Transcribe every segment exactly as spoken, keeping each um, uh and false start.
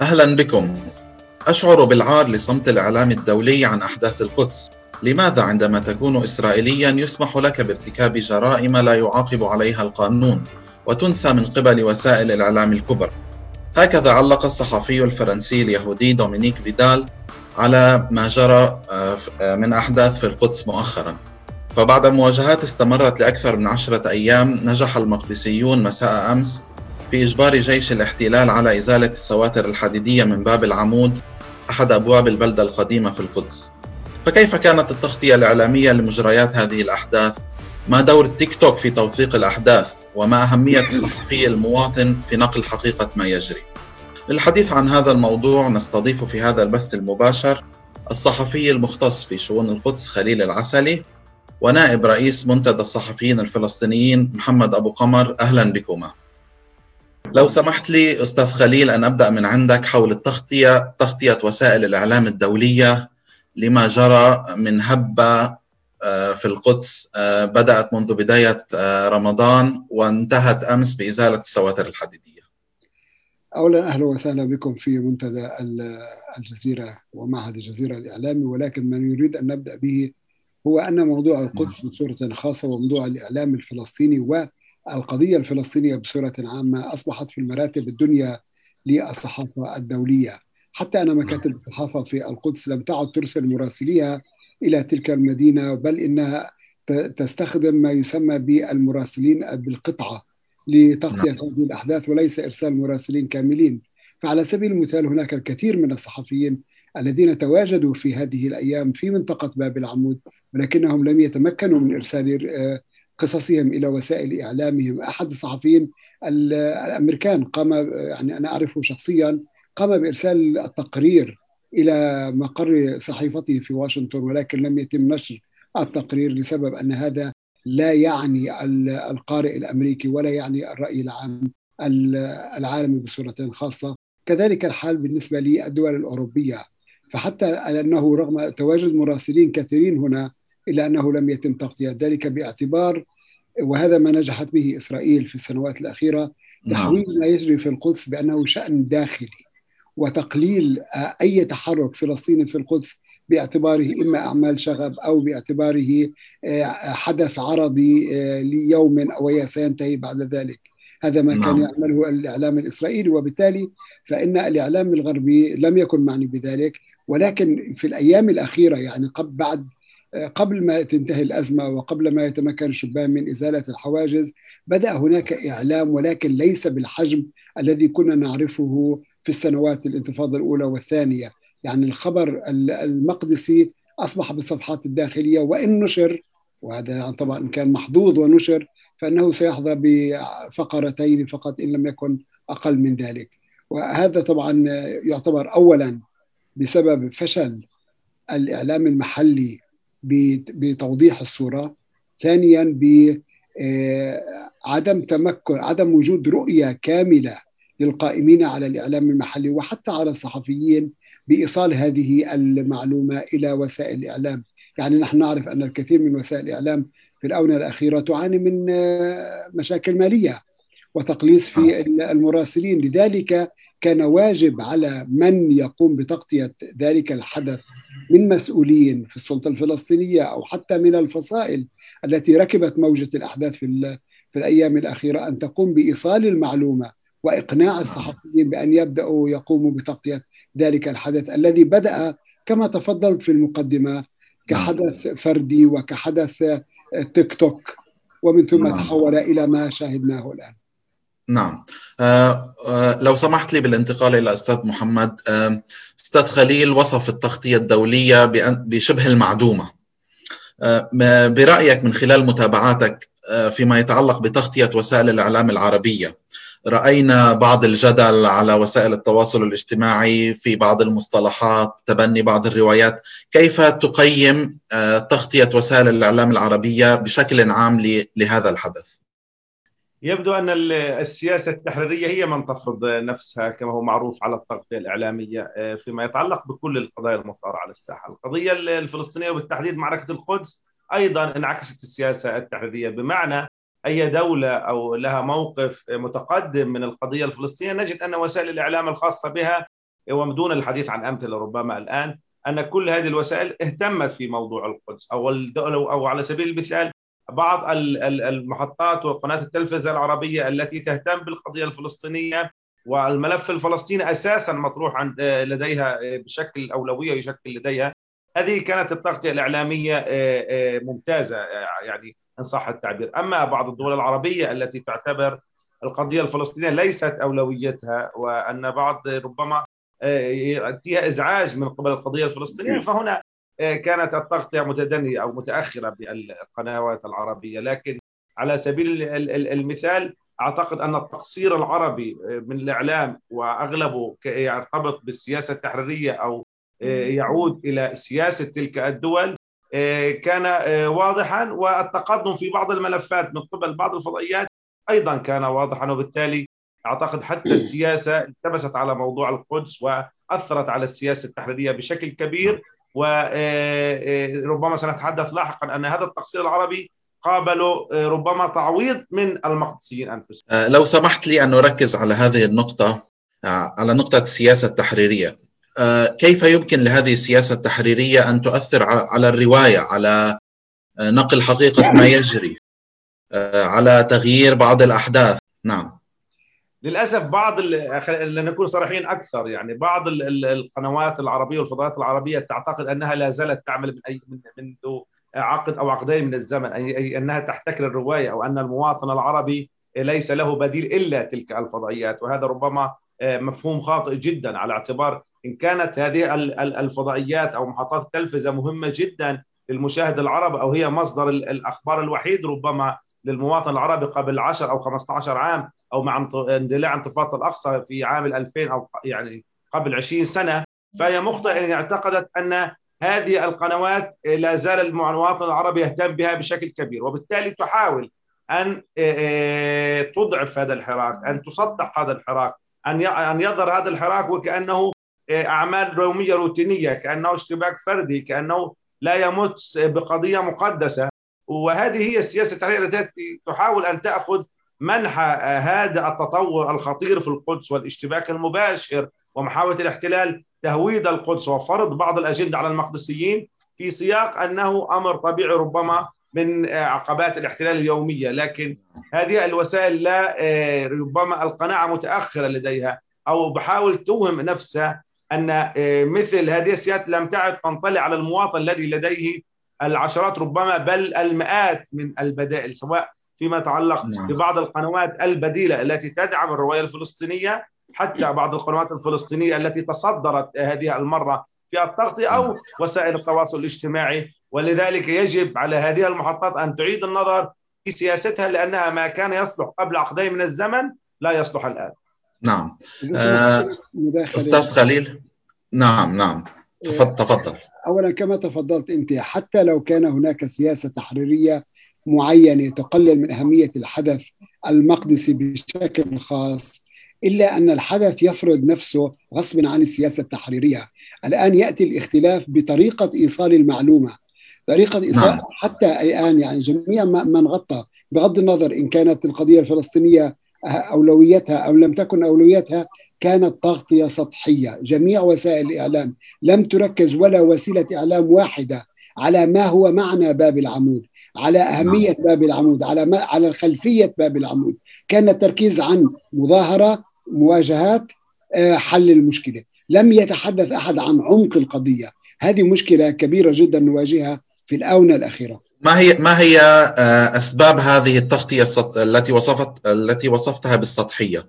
أهلا بكم. أشعر بالعار لصمت الإعلام الدولي عن أحداث القدس. لماذا عندما تكون إسرائيليا يسمح لك بارتكاب جرائم لا يعاقب عليها القانون وتنسى من قبل وسائل الإعلام الكبرى؟ هكذا علق الصحفي الفرنسي اليهودي دومينيك فيدال على ما جرى من أحداث في القدس مؤخرا. فبعد مواجهات استمرت لأكثر من عشرة أيام، نجح المقدسيون مساء أمس في إجبار جيش الاحتلال على إزالة السواتر الحديدية من باب العمود، أحد أبواب البلدة القديمة في القدس. فكيف كانت التغطية الإعلامية لمجريات هذه الأحداث؟ ما دور التيك توك في توثيق الأحداث؟ وما أهمية الصحفي المواطن في نقل حقيقة ما يجري؟ للحديث عن هذا الموضوع نستضيف في هذا البث المباشر الصحفي المختص في شؤون القدس خليل العسلي، ونائب رئيس منتدى الصحفيين الفلسطينيين محمد أبو قمر. أهلا بكما. لو سمحت لي أستاذ خليل أن أبدأ من عندك حول التغطية تغطية وسائل الإعلام الدولية لما جرى من هبة في القدس بدأت منذ بداية رمضان وانتهت أمس بإزالة السواتر الحديدية. أولا أهلا وسهلا بكم في منتدى الجزيرة ومعهد الجزيرة الإعلامي، ولكن ما نريد أن نبدأ به هو أن موضوع القدس بصورة خاصة وموضوع الإعلام الفلسطيني والقضية الفلسطينية بصورة عامة أصبحت في المراتب الدنيا للصحافة الدولية. حتى أن مكاتب الصحافة في القدس لم تعد ترسل مراسليها إلى تلك المدينة، بل إنها تستخدم ما يسمى بالمراسلين بالقطعة لتغطية هذه الأحداث وليس إرسال مراسلين كاملين. فعلى سبيل المثال هناك الكثير من الصحفيين الذين تواجدوا في هذه الأيام في منطقة باب العمود، ولكنهم لم يتمكنوا من إرسال قصصهم إلى وسائل إعلامهم. أحد الصحفيين الأمريكان قام، يعني أنا أعرفه شخصياً، قام بإرسال التقرير إلى مقر صحيفته في واشنطن، ولكن لم يتم نشر التقرير لسبب أن هذا لا يعني القارئ الأمريكي ولا يعني الرأي العام العالمي بصورة خاصة. كذلك الحال بالنسبة للدول الأوروبية، فحتى أنه رغم تواجد مراسلين كثيرين هنا إلا أنه لم يتم تغطية ذلك، باعتبار وهذا ما نجحت به إسرائيل في السنوات الأخيرة، تحويل ما يجري في القدس بأنه شأن داخلي وتقليل أي تحرك فلسطيني في القدس باعتباره إما أعمال شغب أو باعتباره حدث عرضي ليوم أو سينتهي بعد ذلك. هذا ما كان يعمله الإعلام الإسرائيلي، وبالتالي فإن الإعلام الغربي لم يكن معني بذلك. ولكن في الأيام الأخيرة، يعني قبل بعد قبل ما تنتهي الأزمة وقبل ما يتمكن الشبان من إزالة الحواجز، بدأ هناك إعلام، ولكن ليس بالحجم الذي كنا نعرفه في السنوات الانتفاضة الأولى والثانية. يعني الخبر المقدسي أصبح بالصفحات الداخلية، وإن نشر، وهذا يعني طبعا كان محظوظ ونشر، فإنه سيحظى بفقرتين فقط إن لم يكن أقل من ذلك. وهذا طبعا يعتبر أولا بسبب فشل الإعلام المحلي بتوضيح الصورة، ثانيا بعدم تمكن عدم وجود رؤية كاملة للقائمين على الإعلام المحلي وحتى على الصحفيين بإيصال هذه المعلومة إلى وسائل الإعلام. يعني نحن نعرف أن الكثير من وسائل الإعلام في الآونة الأخيرة تعاني من مشاكل مالية وتقليص في المراسلين، لذلك كان واجب على من يقوم بتغطية ذلك الحدث من مسؤولين في السلطة الفلسطينية أو حتى من الفصائل التي ركبت موجة الأحداث في في الأيام الأخيرة أن تقوم بإيصال المعلومة وإقناع الصحفيين بأن يبدأوا يقوموا بتغطية ذلك الحدث الذي بدأ كما تفضلت في المقدمة كحدث فردي وكحدث تيك توك، ومن ثم تحول إلى ما شاهدناه الآن. نعم. آه آه لو سمحت لي بالانتقال إلى أستاذ محمد. آه أستاذ خليل وصف التغطية الدولية بشبه المعدومة. آه برأيك من خلال متابعاتك آه فيما يتعلق بتغطية وسائل الإعلام العربية، رأينا بعض الجدل على وسائل التواصل الاجتماعي في بعض المصطلحات، تبني بعض الروايات. كيف تقيم آه تغطية وسائل الإعلام العربية بشكل عام لهذا الحدث؟ يبدو أن السياسة التحريرية هي من تفرض نفسها كما هو معروف على التغطية الإعلامية فيما يتعلق بكل القضايا المثارة على الساحة. القضية الفلسطينية وبالتحديد معركة القدس أيضا انعكست السياسة التحريرية، بمعنى أي دولة أو لها موقف متقدم من القضية الفلسطينية نجد أن وسائل الإعلام الخاصة بها ومن الحديث عن أمثلة ربما الآن، أن كل هذه الوسائل اهتمت في موضوع القدس، أو أو على سبيل المثال بعض المحطات وقناة التلفزيون العربية التي تهتم بالقضية الفلسطينية، والملف الفلسطيني أساساً مطروح عن لديها بشكل أولوية يشكل لديها. هذه كانت التغطية الإعلامية ممتازة يعني إن صح التعبير. أما بعض الدول العربية التي تعتبر القضية الفلسطينية ليست أولويتها، وأن بعض ربما يأتيها إزعاج من قبل القضية الفلسطينية، فهنا كانت التغطية متدنية أو متأخرة بالقنوات العربية. لكن على سبيل المثال أعتقد أن التقصير العربي من الإعلام وأغلبه يرتبط بالسياسة التحريرية أو يعود إلى سياسة تلك الدول كان واضحا، والتقدم في بعض الملفات من قبل بعض الفضائيات أيضا كان واضحا، وبالتالي أعتقد حتى السياسة التبست على موضوع القدس وأثرت على السياسة التحريرية بشكل كبير. وربما سنتحدث لاحقا أن هذا التقصير العربي قابلوا ربما تعويض من المقدسيين أنفسهم. لو سمحت لي أن أركز على هذه النقطة، على نقطة السياسة التحريرية. كيف يمكن لهذه السياسة التحريرية أن تؤثر على الرواية، على نقل حقيقة ما يجري، على تغيير بعض الأحداث؟ نعم، للأسف بعض لنكون صريحين أكثر، يعني بعض القنوات العربية والفضائيات العربية تعتقد أنها لا زالت تعمل من أي منذ عقد أو عقدين من الزمن، أي أنها تحتكر الرواية، أو أن المواطن العربي ليس له بديل إلا تلك الفضائيات. وهذا ربما مفهوم خاطئ جدا، على اعتبار إن كانت هذه الفضائيات أو محطات التلفزة مهمة جدا للمشاهد العربي، أو هي مصدر الأخبار الوحيد ربما للمواطن العربي قبل عشر أو خمسة عشر عام، أو مع اندلاع انتفاضة الأقصى في عام ألفين أو يعني قبل عشرين سنة، فهي مخطئة إن اعتقدت أن هذه القنوات لا زال المواطن العربي يهتم بها بشكل كبير، وبالتالي تحاول أن تضعف هذا الحراك، أن تسطح هذا الحراك، أن يظهر هذا الحراك وكأنه أعمال يومية روتينية، كأنه اشتباك فردي، كأنه لا يمت بقضية مقدسة. وهذه هي السياسة التحريرية التي تحاول أن تأخذ منحى هذا التطور الخطير في القدس والاشتباك المباشر ومحاولة الاحتلال تهويد القدس وفرض بعض الأجندة على المقدسيين في سياق أنه أمر طبيعي ربما من عقبات الاحتلال اليومية. لكن هذه الوسائل لا ربما القناعة متأخرة لديها، أو بحاول توهم نفسها أن مثل هذه السياسات لم تعد تنطلع على المواطن الذي لديه العشرات ربما بل المئات من البدائل، سواء فيما يتعلق ببعض القنوات البديلة التي تدعم الرواية الفلسطينية، حتى بعض القنوات الفلسطينية التي تصدرت هذه المرة في التغطية، أو وسائل التواصل الاجتماعي. ولذلك يجب على هذه المحطات أن تعيد النظر في سياستها، لأنها ما كان يصلح قبل عقدين من الزمن لا يصلح الآن. نعم أستاذ خليل. نعم نعم تفضل. أولا كما تفضلت أنت، حتى لو كان هناك سياسة تحريرية معينة تقلل من أهمية الحدث المقدسي بشكل خاص، إلا أن الحدث يفرض نفسه غصب عن السياسة التحريرية. الآن يأتي الاختلاف بطريقة إيصال المعلومة، طريقة إيصال حتى الآن يعني جميع من غطى، بغض النظر إن كانت القضية الفلسطينية أولويتها أو لم تكن أولويتها، كانت تغطية سطحية. جميع وسائل الإعلام لم تركز ولا وسيلة إعلام واحدة على ما هو معنى باب العمود، على أهمية باب العمود، على ما على الخلفية باب العمود. كان التركيز عن مظاهرة، مواجهات، حل المشكلة. لم يتحدث أحد عن عمق القضية. هذه مشكلة كبيرة جدا نواجهها في الآونة الأخيرة. ما هي ما هي أسباب هذه التغطية التي وصفت التي وصفتها بالسطحية؟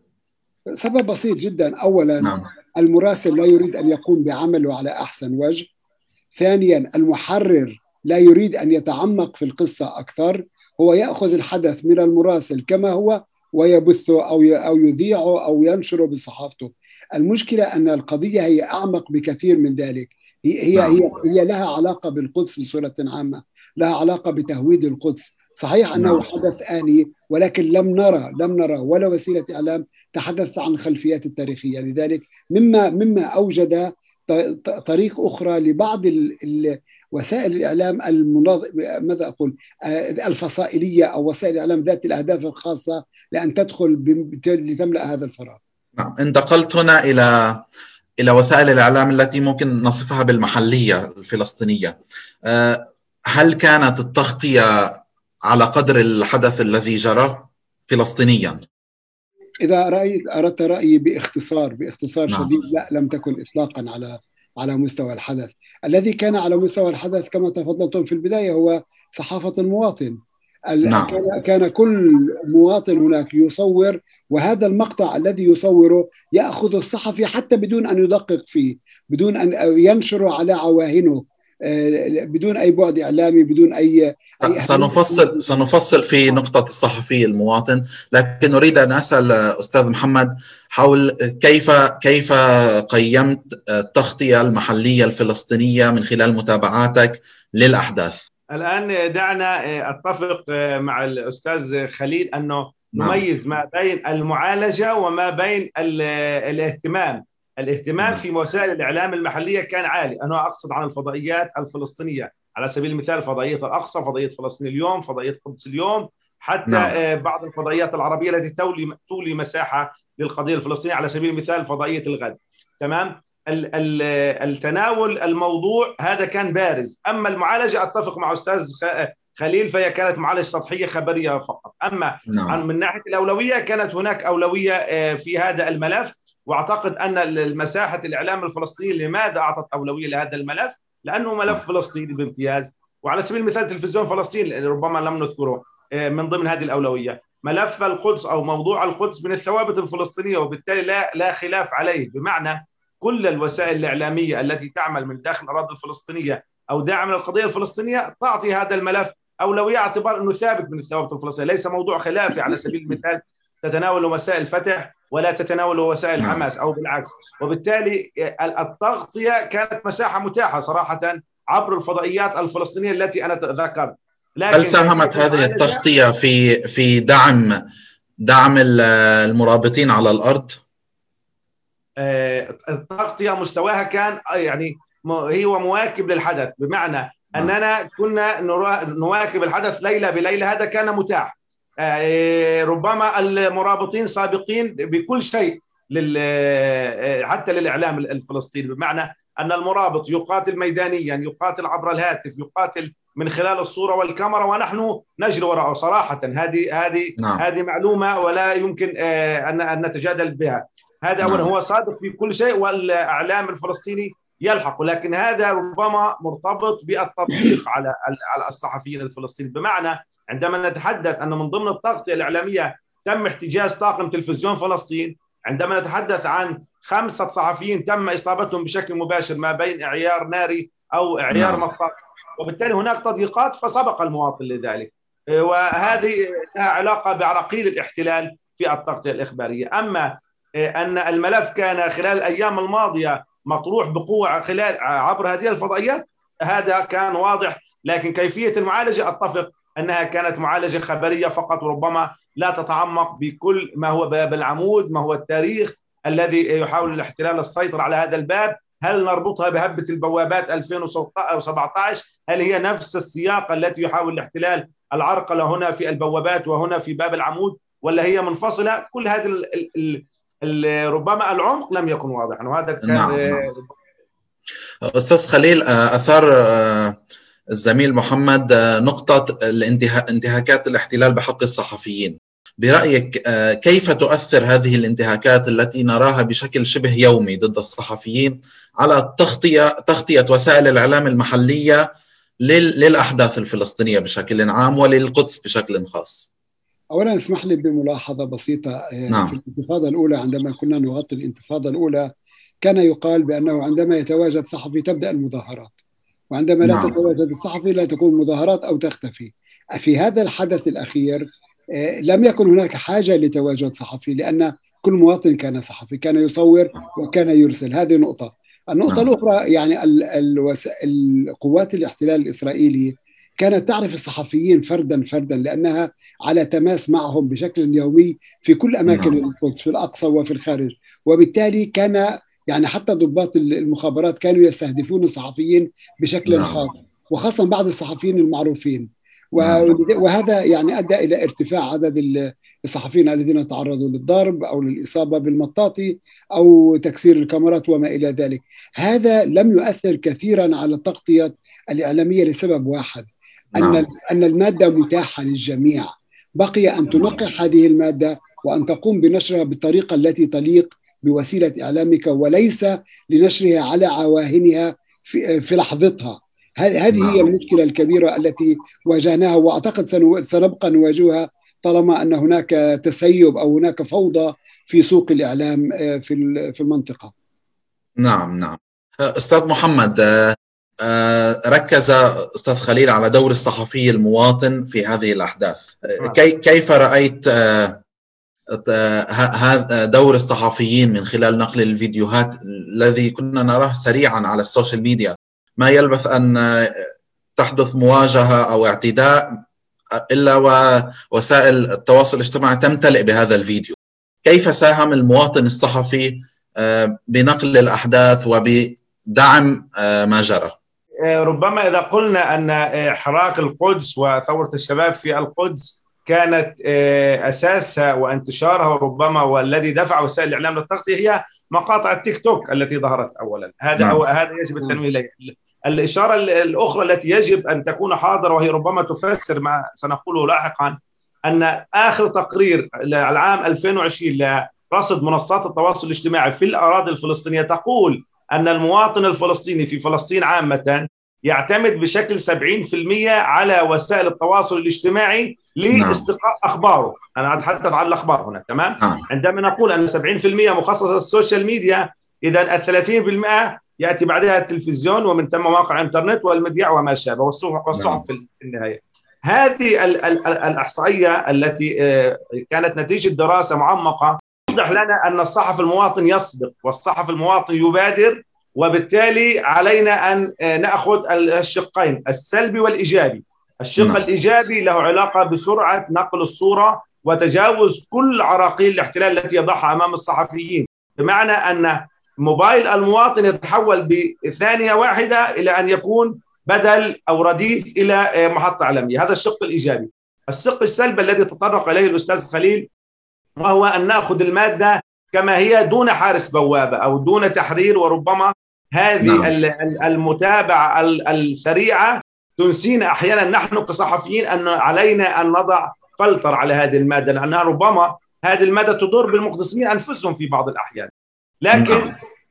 سبب بسيط جدا. أولا نعم. المراسل لا يريد أن يقوم بعمله على أحسن وجه. ثانيا المحرر لا يريد أن يتعمق في القصة أكثر، هو يأخذ الحدث من المراسل كما هو ويبثه أو أو يذيعه أو ينشره بصحافته. المشكلة أن القضية هي أعمق بكثير من ذلك. هي هي هي لها علاقة بالقدس بصورة عامة، لها علاقة بتهويد القدس. صحيح أنه حدث آني، ولكن لم نرى لم نرى ولا وسيلة إعلام تحدث عن الخلفيات التاريخية. لذلك مما مما أوجد طريق أخرى لبعض ال ال وسائل الإعلام المنظ... ماذا أقول الفصائلية، أو وسائل الإعلام ذات الأهداف الخاصة، لأن تدخل ب... لتملأ هذا الفراغ. نعم، انتقلت هنا إلى إلى وسائل الإعلام التي ممكن نصفها بالمحلية الفلسطينية. هل كانت التغطية على قدر الحدث الذي جرى فلسطينيا؟ إذا رأي أردت رأيي باختصار باختصار نعم. شديد، لا، لم تكن إطلاقا على على مستوى الحدث. الذي كان على مستوى الحدث كما تفضلتم في البداية هو صحافة المواطن. نعم. كان, كان كل مواطن هناك يصور، وهذا المقطع الذي يصوره يأخذ الصحفي حتى بدون أن يدقق فيه، بدون أن ينشره على عواهنه، بدون أي بعد إعلامي، بدون أي, أي سنفصل, سنفصل في نقطة الصحفي المواطن. لكن أريد أن أسأل أستاذ محمد حول كيف, كيف قيمت التغطية المحلية الفلسطينية من خلال متابعاتك للأحداث؟ الآن دعنا أتفق مع الأستاذ خليل أنه نميز ما بين المعالجة وما بين الاهتمام. الاهتمام في وسائل الإعلام المحلية كان عالي. أنا أقصد عن الفضائيات الفلسطينية، على سبيل المثال فضائية الأقصى، فضائية فلسطين اليوم، فضائية قدس اليوم، حتى نعم. بعض الفضائيات العربية التي تولي, تولي مساحة للقضية الفلسطينية، على سبيل المثال فضائية الغد. تمام؟ ال- ال- التناول الموضوع هذا كان بارز. أما المعالجة أتفق مع أستاذ خليل، فهي كانت معالجة سطحية خبرية فقط. أما نعم. من ناحية الأولوية كانت هناك أولوية في هذا الملف، واعتقد ان مساحه الاعلام الفلسطيني لماذا اعطت اولويه لهذا الملف؟ لانه ملف فلسطيني بامتياز، وعلى سبيل المثال تلفزيون فلسطين ربما لم نذكره من ضمن هذه الاولويه. ملف القدس او موضوع القدس من الثوابت الفلسطينيه، وبالتالي لا لا خلاف عليه، بمعنى كل الوسائل الاعلاميه التي تعمل من داخل الاراضي الفلسطينيه او داعم للقضيه الفلسطينيه تعطي هذا الملف اولويه، اعتبار انه ثابت من الثوابت الفلسطينيه، ليس موضوع خلافي على سبيل المثال تتناول مسائل فتح ولا تتناول وسائل حماس أو بالعكس. وبالتالي التغطية كانت مساحة متاحة صراحة عبر الفضائيات الفلسطينية التي أنا ذكرت. هل ساهمت هذه التغطية في في دعم دعم المرابطين على الأرض؟ التغطية مستواها كان يعني هي مواكب للحدث، بمعنى أننا كنا نواكب الحدث ليلة بليلة، هذا كان متاح. ربما المرابطين سابقين بكل شيء حتى للإعلام الفلسطيني، بمعنى أن المرابط يقاتل ميدانيا، يقاتل عبر الهاتف، يقاتل من خلال الصورة والكاميرا، ونحن نجري وراءه صراحة. هذه هذه نعم. هذه معلومة ولا يمكن أن أن نتجادل بها. هذا أولا نعم. هو صادق في كل شيء، والإعلام الفلسطيني يلحق، ولكن هذا ربما مرتبط بالتطبيق على على الصحفيين الفلسطينيين، بمعنى عندما نتحدث أن من ضمن التغطية الإعلامية تم احتجاز طاقم تلفزيون فلسطين، عندما نتحدث عن خمسة صحفيين تم إصابتهم بشكل مباشر ما بين إعيار ناري أو إعيار مطاط، وبالتالي هناك تضييقات فسبق المواطن لذلك، وهذه لها علاقة بعراقيل الاحتلال في التغطية الإخبارية. أما أن الملف كان خلال الأيام الماضية مطروح بقوة خلال عبر هذه الفضائيات، هذا كان واضح. لكن كيفية المعالجة أتفق أنها كانت معالجة خبرية فقط، وربما لا تتعمق بكل ما هو باب العمود، ما هو التاريخ الذي يحاول الاحتلال السيطرة على هذا الباب. هل نربطها بهبة البوابات ألفين وسبعة عشر؟ هل هي نفس السياق التي يحاول الاحتلال العرقلة هنا في البوابات وهنا في باب العمود، ولا هي منفصلة؟ كل هذه ربما العمق لم يكن واضحا، وهذا كان نعم. نعم. أستاذ خليل، أثار الزميل محمد نقطة انتهاكات الاحتلال بحق الصحفيين. برأيك كيف تؤثر هذه الانتهاكات التي نراها بشكل شبه يومي ضد الصحفيين على تغطية تغطية وسائل الإعلام المحلية للأحداث الفلسطينية بشكل عام وللقدس بشكل خاص؟ أولا اسمح لي بملاحظة بسيطة. نعم. في الانتفاضة الأولى عندما كنا نغطي الانتفاضة الأولى كان يقال بأنه عندما يتواجد صحفي تبدأ المظاهرات، وعندما نعم. لا تتواجد الصحفي لا تكون مظاهرات أو تختفي. في هذا الحدث الأخير لم يكن هناك حاجة لتواجد صحفي، لأن كل مواطن كان صحفي، كان يصور وكان يرسل. هذه نقطة. النقطة نعم. الأخرى يعني القوات الاحتلال الإسرائيلي كانت تعرف الصحفيين فرداً فرداً، لأنها على تماس معهم بشكل يومي في كل أماكن القدس، في الأقصى وفي الخارج. وبالتالي كان يعني حتى ضباط المخابرات كانوا يستهدفون الصحفيين بشكل خاص، وخاصة بعض الصحفيين المعروفين. وهذا يعني أدى إلى ارتفاع عدد الصحفيين الذين تعرضوا للضرب أو للإصابة بالمطاطي أو تكسير الكاميرات وما إلى ذلك. هذا لم يؤثر كثيرا على التغطية الإعلامية لسبب واحد، أن أن المادة متاحة للجميع، بقي أن تنقح هذه المادة وأن تقوم بنشرها بالطريقة التي تليق بوسيلة إعلامك وليس لنشرها على عواهنها في, في لحظتها. هذه هي المشكلة الكبيرة التي واجهناها، وأعتقد سنبقى نواجهها طالما أن هناك تسيب أو هناك فوضى في سوق الإعلام في المنطقة. نعم نعم أستاذ محمد، ركز أستاذ خليل على دور الصحفي المواطن في هذه الأحداث. كيف رأيت هذا دور الصحفيين من خلال نقل الفيديوهات الذي كنا نراه سريعا على السوشيال ميديا؟ ما يلبث أن تحدث مواجهة أو اعتداء إلا ووسائل التواصل الاجتماعي تمتلئ بهذا الفيديو. كيف ساهم المواطن الصحفي بنقل الأحداث وبدعم ما جرى؟ ربما إذا قلنا أن حراك القدس وثورة الشباب في القدس كانت أساسها وانتشارها وربما والذي دفع وسائل الإعلام للتغطية هي مقاطع التيك توك التي ظهرت أولا، هذا هو، هذا يجب التنويه إليه. الإشارة الأخرى التي يجب أن تكون حاضرة وهي ربما تفسر ما سنقوله لاحقا، أن آخر تقرير العام ألفين وعشرين لرصد منصات التواصل الاجتماعي في الأراضي الفلسطينية تقول أن المواطن الفلسطيني في فلسطين عامة يعتمد بشكل سبعين بالمئة على وسائل التواصل الاجتماعي لاستقاء أخباره. أنا أتحدث عن الأخبار هنا، تمام؟ عندما نقول أن سبعين بالمئة مخصصة للسوشيال ميديا، إذا ثلاثين بالمئة يأتي بعدها التلفزيون ومن ثم مواقع الإنترنت والمذياع وما شابه والصحف في النهاية. هذه ال- ال- الإحصائية التي كانت نتيجة دراسة معمقة توضح لنا أن الصحفي المواطن يسبق والصحفي المواطن يبادر، وبالتالي علينا أن نأخذ الشقين السلبي والإيجابي. الشق الإيجابي له علاقة بسرعة نقل الصورة وتجاوز كل عراقيل الاحتلال التي يضعها أمام الصحفيين، بمعنى أن موبايل المواطن يتحول بثانية واحدة إلى أن يكون بدل أو رديف إلى محطة إعلامية. هذا الشق الإيجابي. الشق السلبي الذي تطرق إليه الأستاذ خليل وهو أن نأخذ المادة كما هي دون حارس بوابة أو دون تحرير، وربما هذه المتابعة السريعة تنسينا أحيانا نحن كصحفيين أن علينا أن نضع فلتر على هذه المادة، لأنها ربما هذه المادة تضر بالمقدسين أنفسهم في بعض الأحيان. لكن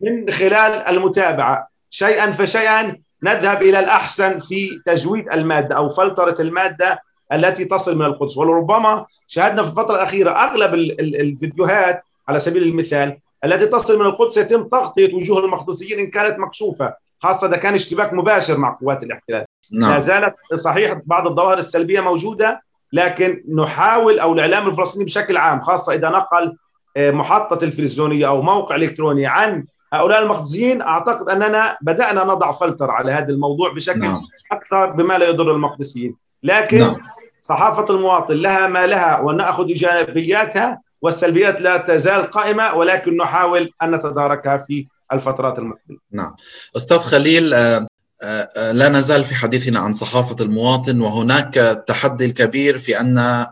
من خلال المتابعة شيئا فشيئا نذهب إلى الأحسن في تجويد المادة أو فلترة المادة التي تصل من القدس. ولربما شاهدنا في الفترة الأخيرة أغلب الفيديوهات على سبيل المثال التي تصل من القدس يتم تغطية وجوه المقدسيين إن كانت مكشوفة، خاصة إذا كان اشتباك مباشر مع قوات الاحتلال. لا زالت صحيح بعض الظواهر السلبية موجودة، لكن نحاول أو الإعلام الفلسطيني بشكل عام خاصة إذا نقل محطة تلفزيونية أو موقع إلكتروني عن هؤلاء المقدسيين، أعتقد أننا بدأنا نضع فلتر على هذا الموضوع بشكل لا. أكثر بما لا يضر المقدسيين. لكن لا. صحافة المواطن لها ما لها، ونأخذ إيجابياتها والسلبيات لا تزال قائمة، ولكن نحاول أن نتداركها في الفترات المقبلة. نعم أستاذ خليل، لا نزال في حديثنا عن صحافة المواطن، وهناك التحدي الكبير في أن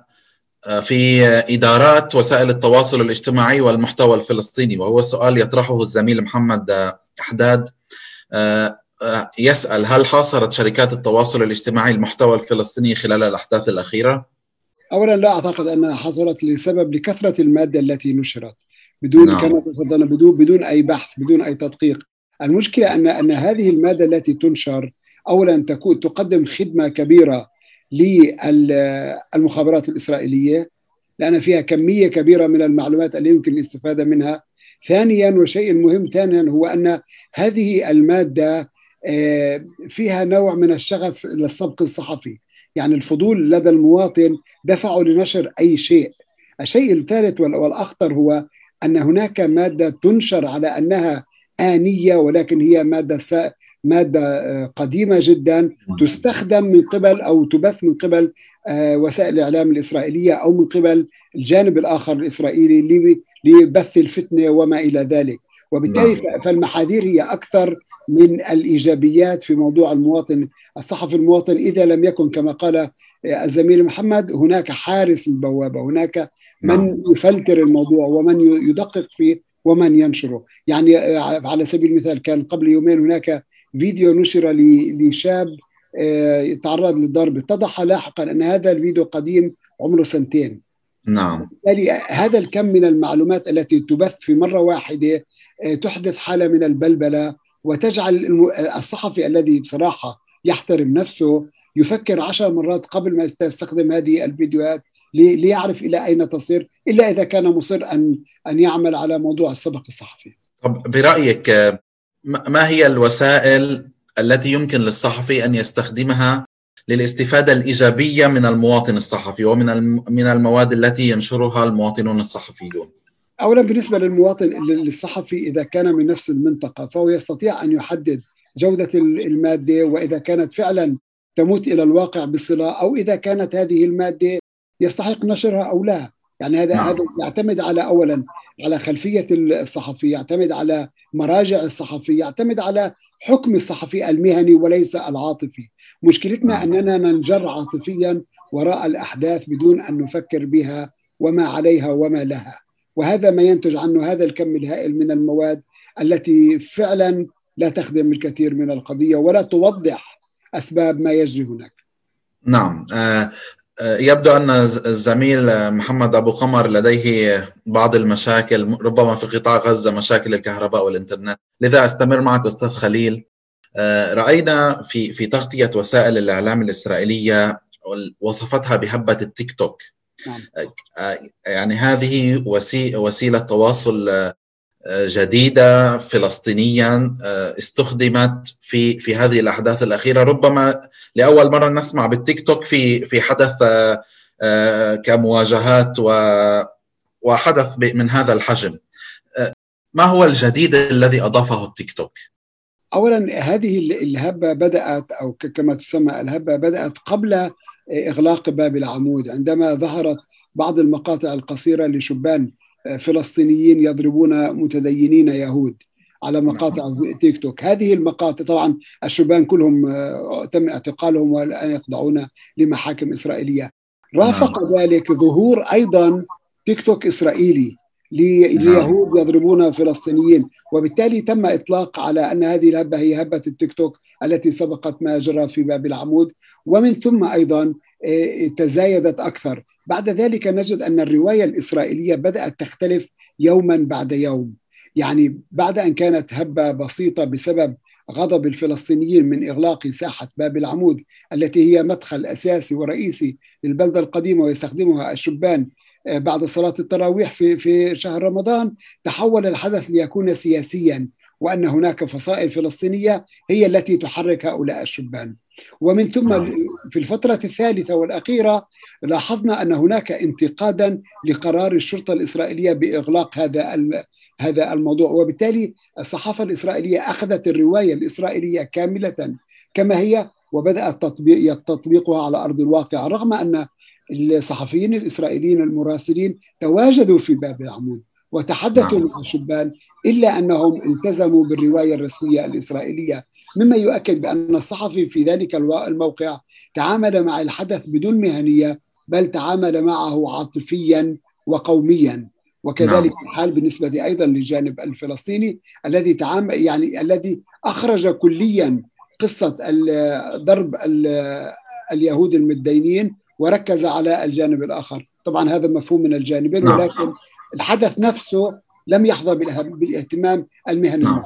في إدارات وسائل التواصل الاجتماعي والمحتوى الفلسطيني، وهو السؤال يطرحه الزميل محمد أحداد، يسأل: هل حاصرت شركات التواصل الاجتماعي المحتوى الفلسطيني خلال الأحداث الأخيرة؟ أولا لا أعتقد أنها حاصرت لسبب لكثرة المادة التي نشرت بدون نعم. كما تفضلنا بدون بدون أي بحث بدون أي تدقيق. المشكلة أن أن هذه المادة التي تنشر أولا تكون تقدم خدمة كبيرة للمخابرات الإسرائيلية لأن فيها كمية كبيرة من المعلومات اللي يمكن الاستفادة منها. ثانيا وشيء مهم ثانيا هو أن هذه المادة فيها نوع من الشغف للسبق الصحفي، يعني الفضول لدى المواطن دفعه لنشر أي شيء. الشيء الثالث والأخطر هو أن هناك مادة تنشر على أنها آنية، ولكن هي مادة سا... مادة قديمة جدا تستخدم من قبل أو تبث من قبل وسائل الإعلام الإسرائيلية أو من قبل الجانب الآخر الإسرائيلي لبث الفتنة وما إلى ذلك. وبالتالي فالمحاذير هي أكثر من الإيجابيات في موضوع المواطن الصحفي المواطن، إذا لم يكن كما قال الزميل محمد هناك حارس البوابة، هناك من يفلتر الموضوع ومن يدقق فيه ومن ينشره. يعني على سبيل المثال كان قبل يومين هناك فيديو نشر لشاب تعرض للضرب، اتضح لاحقا أن هذا الفيديو قديم عمره سنتين. نعم. بالتالي هذا الكم من المعلومات التي تبث في مرة واحدة تحدث حالة من البلبلة وتجعل الصحفي الذي بصراحة يحترم نفسه يفكر عشر مرات قبل ما يستخدم هذه الفيديوهات ليعرف إلى أين تصير، إلا إذا كان مصر أن أن يعمل على موضوع السبق الصحفي. طب برأيك ما هي الوسائل التي يمكن للصحفي أن يستخدمها للاستفادة الإيجابية من المواطن الصحفي ومن من المواد التي ينشرها المواطنون الصحفيون؟ أولا بالنسبة للمواطن للصحفي إذا كان من نفس المنطقة فهو يستطيع أن يحدد جودة المادة، وإذا كانت فعلا تموت إلى الواقع بصلة، أو إذا كانت هذه المادة يستحق نشرها أو لا. يعني هذا نعم. هذا يعتمد على أولا على خلفية الصحفي، يعتمد على مراجع الصحفي، يعتمد على حكم الصحفي المهني وليس العاطفي. مشكلتنا أننا ننجر عاطفيا وراء الأحداث بدون أن نفكر بها وما عليها وما لها، وهذا ما ينتج عنه هذا الكم الهائل من المواد التي فعلا لا تخدم الكثير من القضية ولا توضح أسباب ما يجري هناك. نعم. يبدو أن الزميل محمد أبو قمر لديه بعض المشاكل ربما في قطاع غزة، مشاكل الكهرباء والإنترنت، لذا أستمر معك أستاذ خليل. رأينا في في تغطية وسائل الإعلام الإسرائيلية وصفتها بهبة التيك توك. يعني هذه وسيلة تواصل جديدة فلسطينيا استخدمت في في هذه الأحداث الأخيرة، ربما لأول مرة نسمع بالتيك توك في في حدث كمواجهات وحدث من هذا الحجم. ما هو الجديد الذي أضافه التيك توك؟ أولا هذه الهبة بدأت أو كما تسمى الهبة بدأت قبل إغلاق باب العمود، عندما ظهرت بعض المقاطع القصيرة لشبان فلسطينيين يضربون متدينين يهود على مقاطع تيك توك. هذه المقاطع طبعا الشبان كلهم تم اعتقالهم والآن يخضعون لمحاكم إسرائيلية. رافق ذلك ظهور أيضا تيك توك إسرائيلي ليهود يضربون فلسطينيين، وبالتالي تم إطلاق على أن هذه الهبة هي هبة التيك توك التي سبقت ما جرى في باب العمود، ومن ثم أيضا تزايدت أكثر. بعد ذلك نجد أن الرواية الإسرائيلية بدأت تختلف يوما بعد يوم. يعني بعد أن كانت هبة بسيطة بسبب غضب الفلسطينيين من إغلاق ساحة باب العمود التي هي مدخل أساسي ورئيسي للبلدة القديمة ويستخدمها الشبان بعد صلاة التراويح في في شهر رمضان، تحول الحدث ليكون سياسيا، وأن هناك فصائل فلسطينية هي التي تحرك هؤلاء الشبان. ومن ثم في الفترة الثالثة والأخيرة لاحظنا أن هناك انتقادا لقرار الشرطة الإسرائيلية بإغلاق هذا هذا الموضوع، وبالتالي الصحافة الإسرائيلية أخذت الرواية الإسرائيلية كاملة كما هي وبدأت تطبيق تطبيقها على أرض الواقع، رغم أن الصحفيين الإسرائيليين المراسلين تواجدوا في باب العمود وتحدثوا مع الشبان، إلا أنهم التزموا بالرواية الرسمية الإسرائيلية، مما يؤكد بأن الصحفي في ذلك الموقع تعامل مع الحدث بدون مهنية، بل تعامل معه عاطفيا وقوميا. وكذلك الحال بالنسبة أيضا للجانب الفلسطيني الذي تعامل يعني الذي أخرج كليا قصة ضرب اليهود المتدينين وركز على الجانب الآخر. طبعا هذا مفهوم من الجانبين، ولكن الحدث نفسه لم يحظى بالاهتمام المهني. نعم.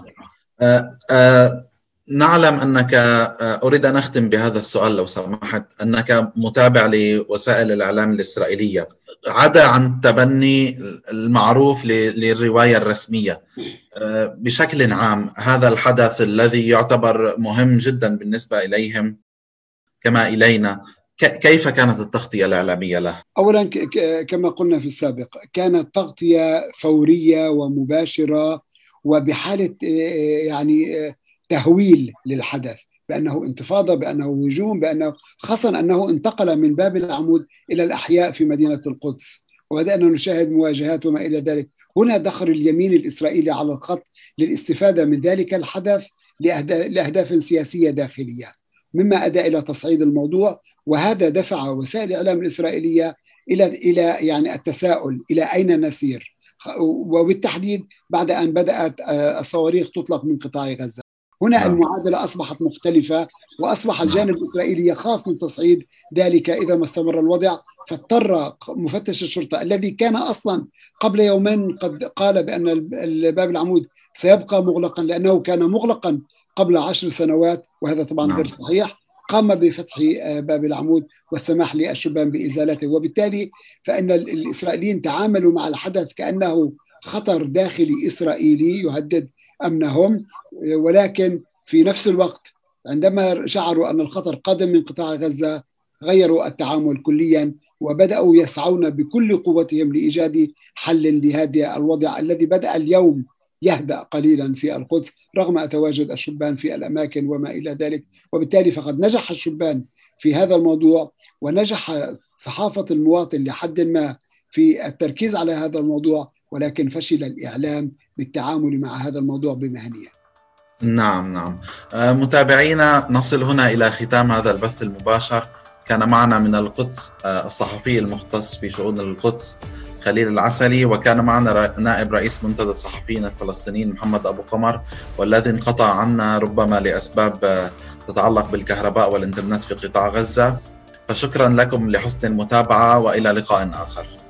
آه آه نعلم أنك آه أريد أن أختم بهذا السؤال لو سمحت، أنك متابع لوسائل الإعلام الإسرائيلية عدا عن تبني المعروف للرواية الرسمية. آه بشكل عام هذا الحدث الذي يعتبر مهم جدا بالنسبة إليهم كما إلينا، كيف كانت التغطية الإعلامية له؟ أولا كما قلنا في السابق كانت تغطية فورية ومباشرة وبحالة يعني تهويل للحدث، بأنه انتفاضة، بأنه هجوم، بأنه خاصة أنه انتقل من باب العمود إلى الأحياء في مدينة القدس وبدأنا نشاهد مواجهات وما إلى ذلك. هنا دخل اليمين الإسرائيلي على الخط للاستفادة من ذلك الحدث لأهداف سياسية داخلية، مما أدى إلى تصعيد الموضوع. وهذا دفع وسائل الإعلام الإسرائيلية إلى إلى يعني التساؤل إلى أين نسير، وبالتحديد بعد أن بدأت الصواريخ تطلق من قطاع غزة. هنا المعادلة أصبحت مختلفة، وأصبح الجانب الإسرائيلي يخاف من تصعيد ذلك إذا ما استمر الوضع، فاضطر مفتش الشرطة الذي كان أصلا قبل يومين قد قال بأن الباب العمود سيبقى مغلقا لأنه كان مغلقا قبل عشر سنوات، وهذا طبعا غير صحيح، قام بفتح باب العمود والسماح للشبان بإزالته. وبالتالي فإن الإسرائيليين تعاملوا مع الحدث كأنه خطر داخلي إسرائيلي يهدد أمنهم، ولكن في نفس الوقت عندما شعروا أن الخطر قادم من قطاع غزة غيروا التعامل كليا، وبدأوا يسعون بكل قوتهم لإيجاد حل لهذا الوضع الذي بدأ اليوم يهدأ قليلا في القدس رغم تواجد الشبان في الأماكن وما إلى ذلك. وبالتالي فقد نجح الشبان في هذا الموضوع، ونجح صحافة المواطن لحد ما في التركيز على هذا الموضوع، ولكن فشل الإعلام بالتعامل مع هذا الموضوع بمهنية. نعم نعم متابعينا، نصل هنا إلى ختام هذا البث المباشر. كان معنا من القدس الصحفي المختص في شؤون القدس خليل العسلي، وكان معنا نائب رئيس منتدى الصحفيين الفلسطينيين محمد أبو قمر، والذي انقطع عنا ربما لأسباب تتعلق بالكهرباء والإنترنت في قطاع غزة. فشكرا لكم لحسن المتابعة، وإلى لقاء آخر.